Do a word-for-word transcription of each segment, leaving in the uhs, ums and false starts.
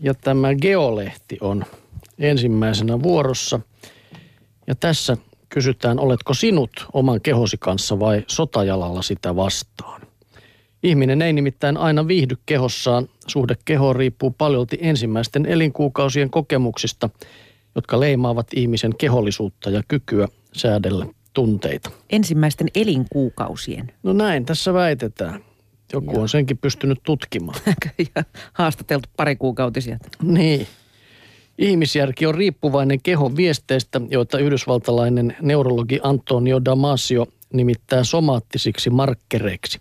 ja tämä Geolehti on ensimmäisenä vuorossa. Ja tässä kysytään, oletko sinut oman kehosi kanssa vai sotajalalla sitä vastaan? Ihminen ei nimittäin aina viihdy kehossaan. Suhde kehoon riippuu paljolti ensimmäisten elinkuukausien kokemuksista, jotka leimaavat ihmisen kehollisuutta ja kykyä säädellä tunteita. Ensimmäisten elinkuukausien? No näin, tässä väitetään. Joku Joo. on senkin pystynyt tutkimaan. Ja haastateltu pari kuukautisia. Niin. Ihmisjärki on riippuvainen kehon viesteistä, joita yhdysvaltalainen neurologi Antonio Damasio nimittää somaattisiksi markkereiksi.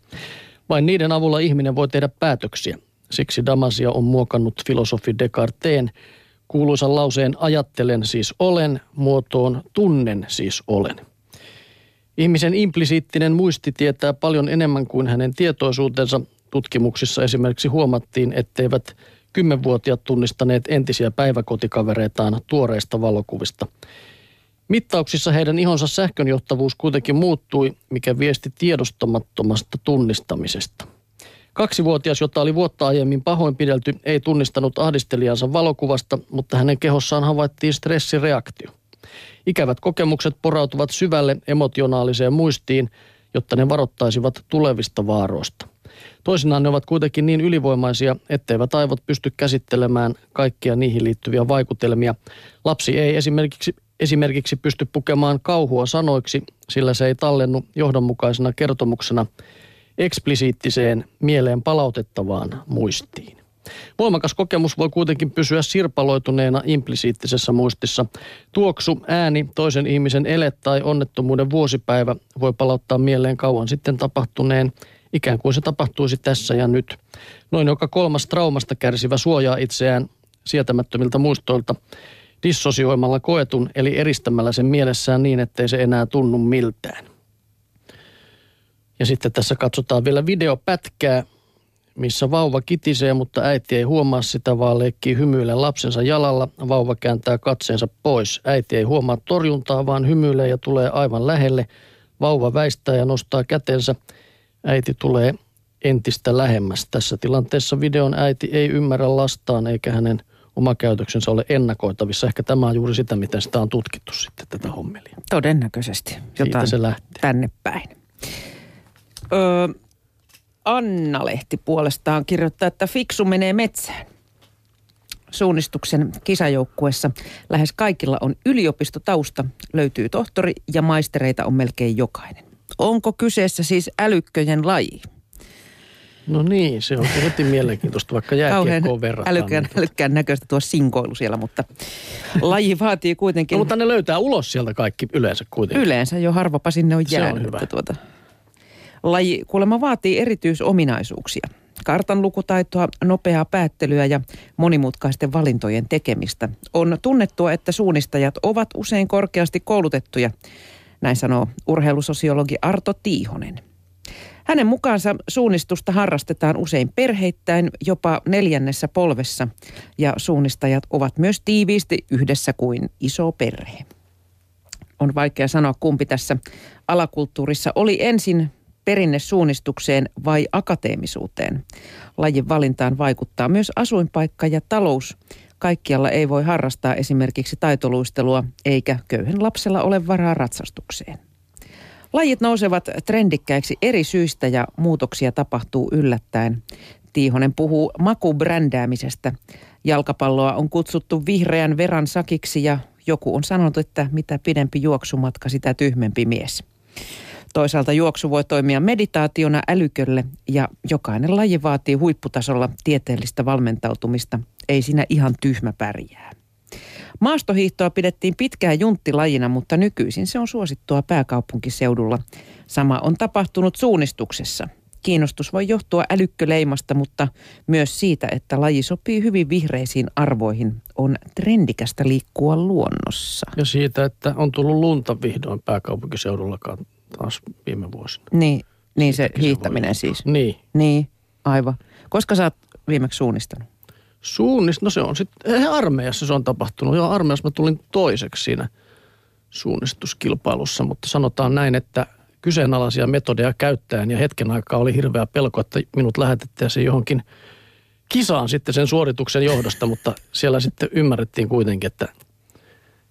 Vain niiden avulla ihminen voi tehdä päätöksiä. Siksi Damasio on muokannut filosofi Descarteen kuuluisan lauseen ajattelen siis olen, muotoon tunnen siis olen. Ihmisen implisiittinen muisti tietää paljon enemmän kuin hänen tietoisuutensa. Tutkimuksissa esimerkiksi huomattiin, etteivät kymmenvuotiaat tunnistaneet entisiä päiväkotikavereitaan tuoreista valokuvista. Mittauksissa heidän ihonsa sähkönjohtavuus kuitenkin muuttui, mikä viesti tiedostamattomasta tunnistamisesta. Kaksivuotias, jota oli vuotta aiemmin pahoinpidelty, ei tunnistanut ahdistelijansa valokuvasta, mutta hänen kehossaan havaittiin stressireaktio. Ikävät kokemukset porautuvat syvälle emotionaaliseen muistiin, jotta ne varoittaisivat tulevista vaaroista. Toisinaan ne ovat kuitenkin niin ylivoimaisia, etteivät aivot pysty käsittelemään kaikkia niihin liittyviä vaikutelmia. Lapsi ei esimerkiksi, esimerkiksi pysty pukemaan kauhua sanoiksi, sillä se ei tallennu johdonmukaisena kertomuksena eksplisiittiseen mieleen palautettavaan muistiin. Voimakas kokemus voi kuitenkin pysyä sirpaloituneena implisiittisessä muistissa. Tuoksu, ääni, toisen ihmisen ele tai onnettomuuden vuosipäivä voi palauttaa mieleen kauan sitten tapahtuneen, ikään kuin se tapahtuisi tässä ja nyt. Noin joka kolmas traumasta kärsivä suojaa itseään sietämättömiltä muistoilta dissosioimalla koetun, eli eristämällä sen mielessään niin, ettei se enää tunnu miltään. Ja sitten tässä katsotaan vielä videopätkää, missä vauva kitisee, mutta äiti ei huomaa sitä, vaan leikkii hymyillen lapsensa jalalla. Vauva kääntää katseensa pois. Äiti ei huomaa torjuntaa, vaan hymyilee ja tulee aivan lähelle. Vauva väistää ja nostaa kätensä. Äiti tulee entistä lähemmäs. Tässä tilanteessa videon äiti ei ymmärrä lastaan, eikä hänen oma käytöksensä ole ennakoitavissa. Ehkä tämä on juuri sitä, miten sitä on tutkittu sitten tätä hommelia. Todennäköisesti. Jotain se lähtee tänne päin. Öö... Anna-lehti puolestaan kirjoittaa, että fiksu menee metsään. Suunnistuksen kisajoukkuessa lähes kaikilla on yliopistotausta, löytyy tohtori ja maistereita on melkein jokainen. Onko kyseessä siis älykköjen laji? No niin, se on heti mielenkiintoista, vaikka jääkiekkoon verrataan. Älykkään, älykkään näköistä tuo sinkoilu siellä, mutta laji vaatii kuitenkin. No, mutta ne löytää ulos sieltä kaikki yleensä kuitenkin. Yleensä jo, harvapa sinne on jäänyt. Se on hyvä. Tuota. Laji kuulemma vaatii erityisominaisuuksia, kartanlukutaitoa, nopeaa päättelyä ja monimutkaisten valintojen tekemistä. On tunnettua, että suunnistajat ovat usein korkeasti koulutettuja, näin sanoo urheilusosiologi Arto Tiihonen. Hänen mukaansa suunnistusta harrastetaan usein perheittäin, jopa neljännessä polvessa, ja suunnistajat ovat myös tiiviisti yhdessä kuin iso perhe. On vaikea sanoa, kumpi tässä alakulttuurissa oli ensin, perinnesuunnistukseen vai akateemisuuteen. Lajin valintaan vaikuttaa myös asuinpaikka ja talous. Kaikkialla ei voi harrastaa esimerkiksi taitoluistelua, eikä köyhän lapsella ole varaa ratsastukseen. Lajit nousevat trendikkäiksi eri syistä ja muutoksia tapahtuu yllättäen. Tiihonen puhuu makubrändäämisestä. Jalkapalloa on kutsuttu vihreän veran sakiksi ja joku on sanonut, että mitä pidempi juoksumatka, sitä tyhmempi mies. Toisaalta juoksu voi toimia meditaationa älykölle ja jokainen laji vaatii huipputasolla tieteellistä valmentautumista. Ei siinä ihan tyhmä pärjää. Maastohiihtoa pidettiin pitkään junttilajina, mutta nykyisin se on suosittua pääkaupunkiseudulla. Sama on tapahtunut suunnistuksessa. Kiinnostus voi johtua älykköleimasta, mutta myös siitä, että laji sopii hyvin vihreisiin arvoihin. On trendikästä liikkua luonnossa. Ja siitä, että on tullut lunta vihdoin pääkaupunkiseudullakaan. Taas viime vuosina. Niin, niin se hiihtäminen se siis. Niin. Niin, aivan. Koska sä oot viimeksi suunnistanut? Suunnist, no se on sitten, armeijassa se on tapahtunut. Joo, armeijassa mä tulin toiseksi siinä suunnistuskilpailussa, mutta sanotaan näin, että kyseenalaisia metodeja käyttäen ja hetken aikaa oli hirveä pelko, että minut lähetettiin se johonkin kisaan sitten sen suorituksen johdosta, mutta siellä sitten ymmärrettiin kuitenkin, että,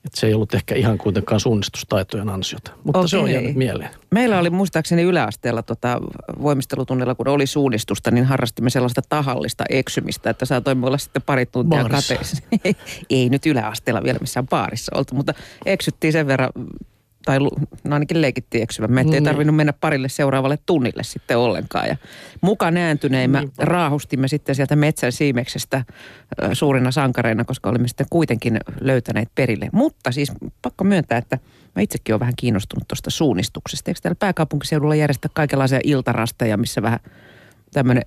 että se ei ollut ehkä ihan kuitenkaan suunnistustaitojen ansiota. Mutta okay, se on jäänyt mieleen. Meillä oli muistaakseni yläasteella tota, voimistelutunnilla, kun oli suunnistusta, niin harrastimme sellaista tahallista eksymistä, että saatoimme olla sitten pari tuntia kateissa. Ei nyt yläasteella vielä missään baarissa oltu, mutta eksyttiin sen verran. Tai no ainakin leikittiin eksyvämme, ettei tarvinnut mennä parille seuraavalle tunnille sitten ollenkaan. Ja mukaan ääntyneimmä niin raahustimme sitten sieltä metsän siimeksestä suurina sankareina, koska olimme sitten kuitenkin löytäneet perille. Mutta siis pakko myöntää, että mä itsekin olen vähän kiinnostunut tuosta suunnistuksesta. Eikö täällä pääkaupunkiseudulla järjestää kaikenlaisia iltarasteja, missä vähän tämmöinen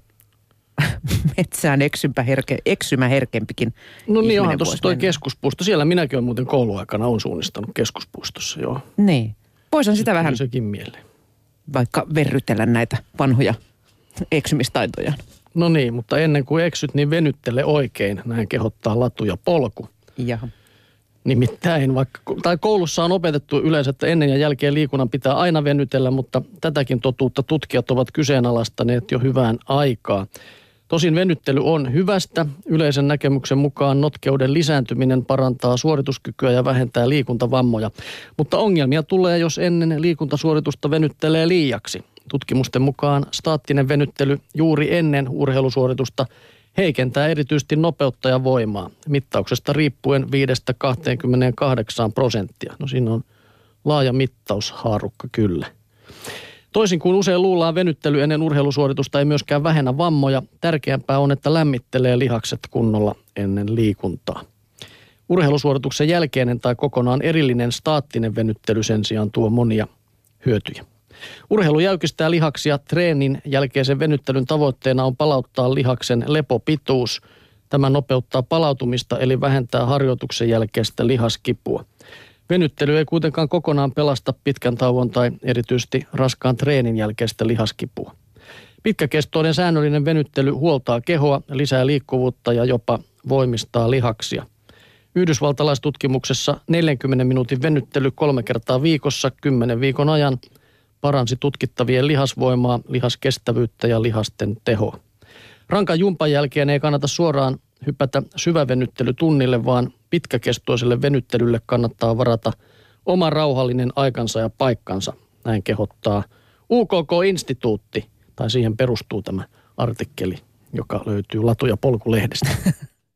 metsään herke, eksymäherkempikin. No niin, onhan tuossa toi mennä. Keskuspuisto. Siellä minäkin olen muuten kouluaikana on suunnistanut keskuspuistossa, joo. Niin. Voisin sitä vähän sekin mieleen. Vaikka verrytellä näitä vanhoja eksymistaitoja. No niin, mutta ennen kuin eksyt, niin venyttele oikein. Näin kehottaa latu ja polku. Jaha. Nimittäin vaikka, tai koulussa on opetettu yleensä, että ennen ja jälkeen liikunnan pitää aina venytellä, mutta tätäkin totuutta tutkijat ovat kyseenalaistaneet jo hyvään aikaa. Tosin venyttely on hyvästä. Yleisen näkemyksen mukaan notkeuden lisääntyminen parantaa suorituskykyä ja vähentää liikuntavammoja. Mutta ongelmia tulee, jos ennen liikuntasuoritusta venyttelee liiaksi. Tutkimusten mukaan staattinen venyttely juuri ennen urheilusuoritusta heikentää erityisesti nopeutta ja voimaa. Mittauksesta riippuen viidestä kahteenkymmeneenkahdeksaan prosenttia. No siinä on laaja mittaushaarukka kyllä. Toisin kuin usein luullaan, venyttely ennen urheilusuoritusta ei myöskään vähennä vammoja. Tärkeämpää on, että lämmittelee lihakset kunnolla ennen liikuntaa. Urheilusuorituksen jälkeinen tai kokonaan erillinen staattinen venyttely sen sijaan tuo monia hyötyjä. Urheilu jäykistää lihaksia. Treenin jälkeisen venyttelyn tavoitteena on palauttaa lihaksen lepopituus. Tämä nopeuttaa palautumista eli vähentää harjoituksen jälkeistä lihaskipua. Venyttely ei kuitenkaan kokonaan pelasta pitkän tauon tai erityisesti raskaan treenin jälkeistä lihaskipua. Pitkäkestoinen säännöllinen venyttely huoltaa kehoa, lisää liikkuvuutta ja jopa voimistaa lihaksia. Yhdysvaltalaistutkimuksessa neljänkymmenen minuutin venyttely kolme kertaa viikossa kymmenen viikon ajan paransi tutkittavien lihasvoimaa, lihaskestävyyttä ja lihasten tehoa. Rankan jumpan jälkeen ei kannata suoraan hypätä syvävenyttelytunnille, vaan pitkäkestoiselle venyttelylle kannattaa varata oma rauhallinen aikansa ja paikkansa. Näin kehottaa U K K-instituutti, tai siihen perustuu tämä artikkeli, joka löytyy Latu- ja polkulehdestä.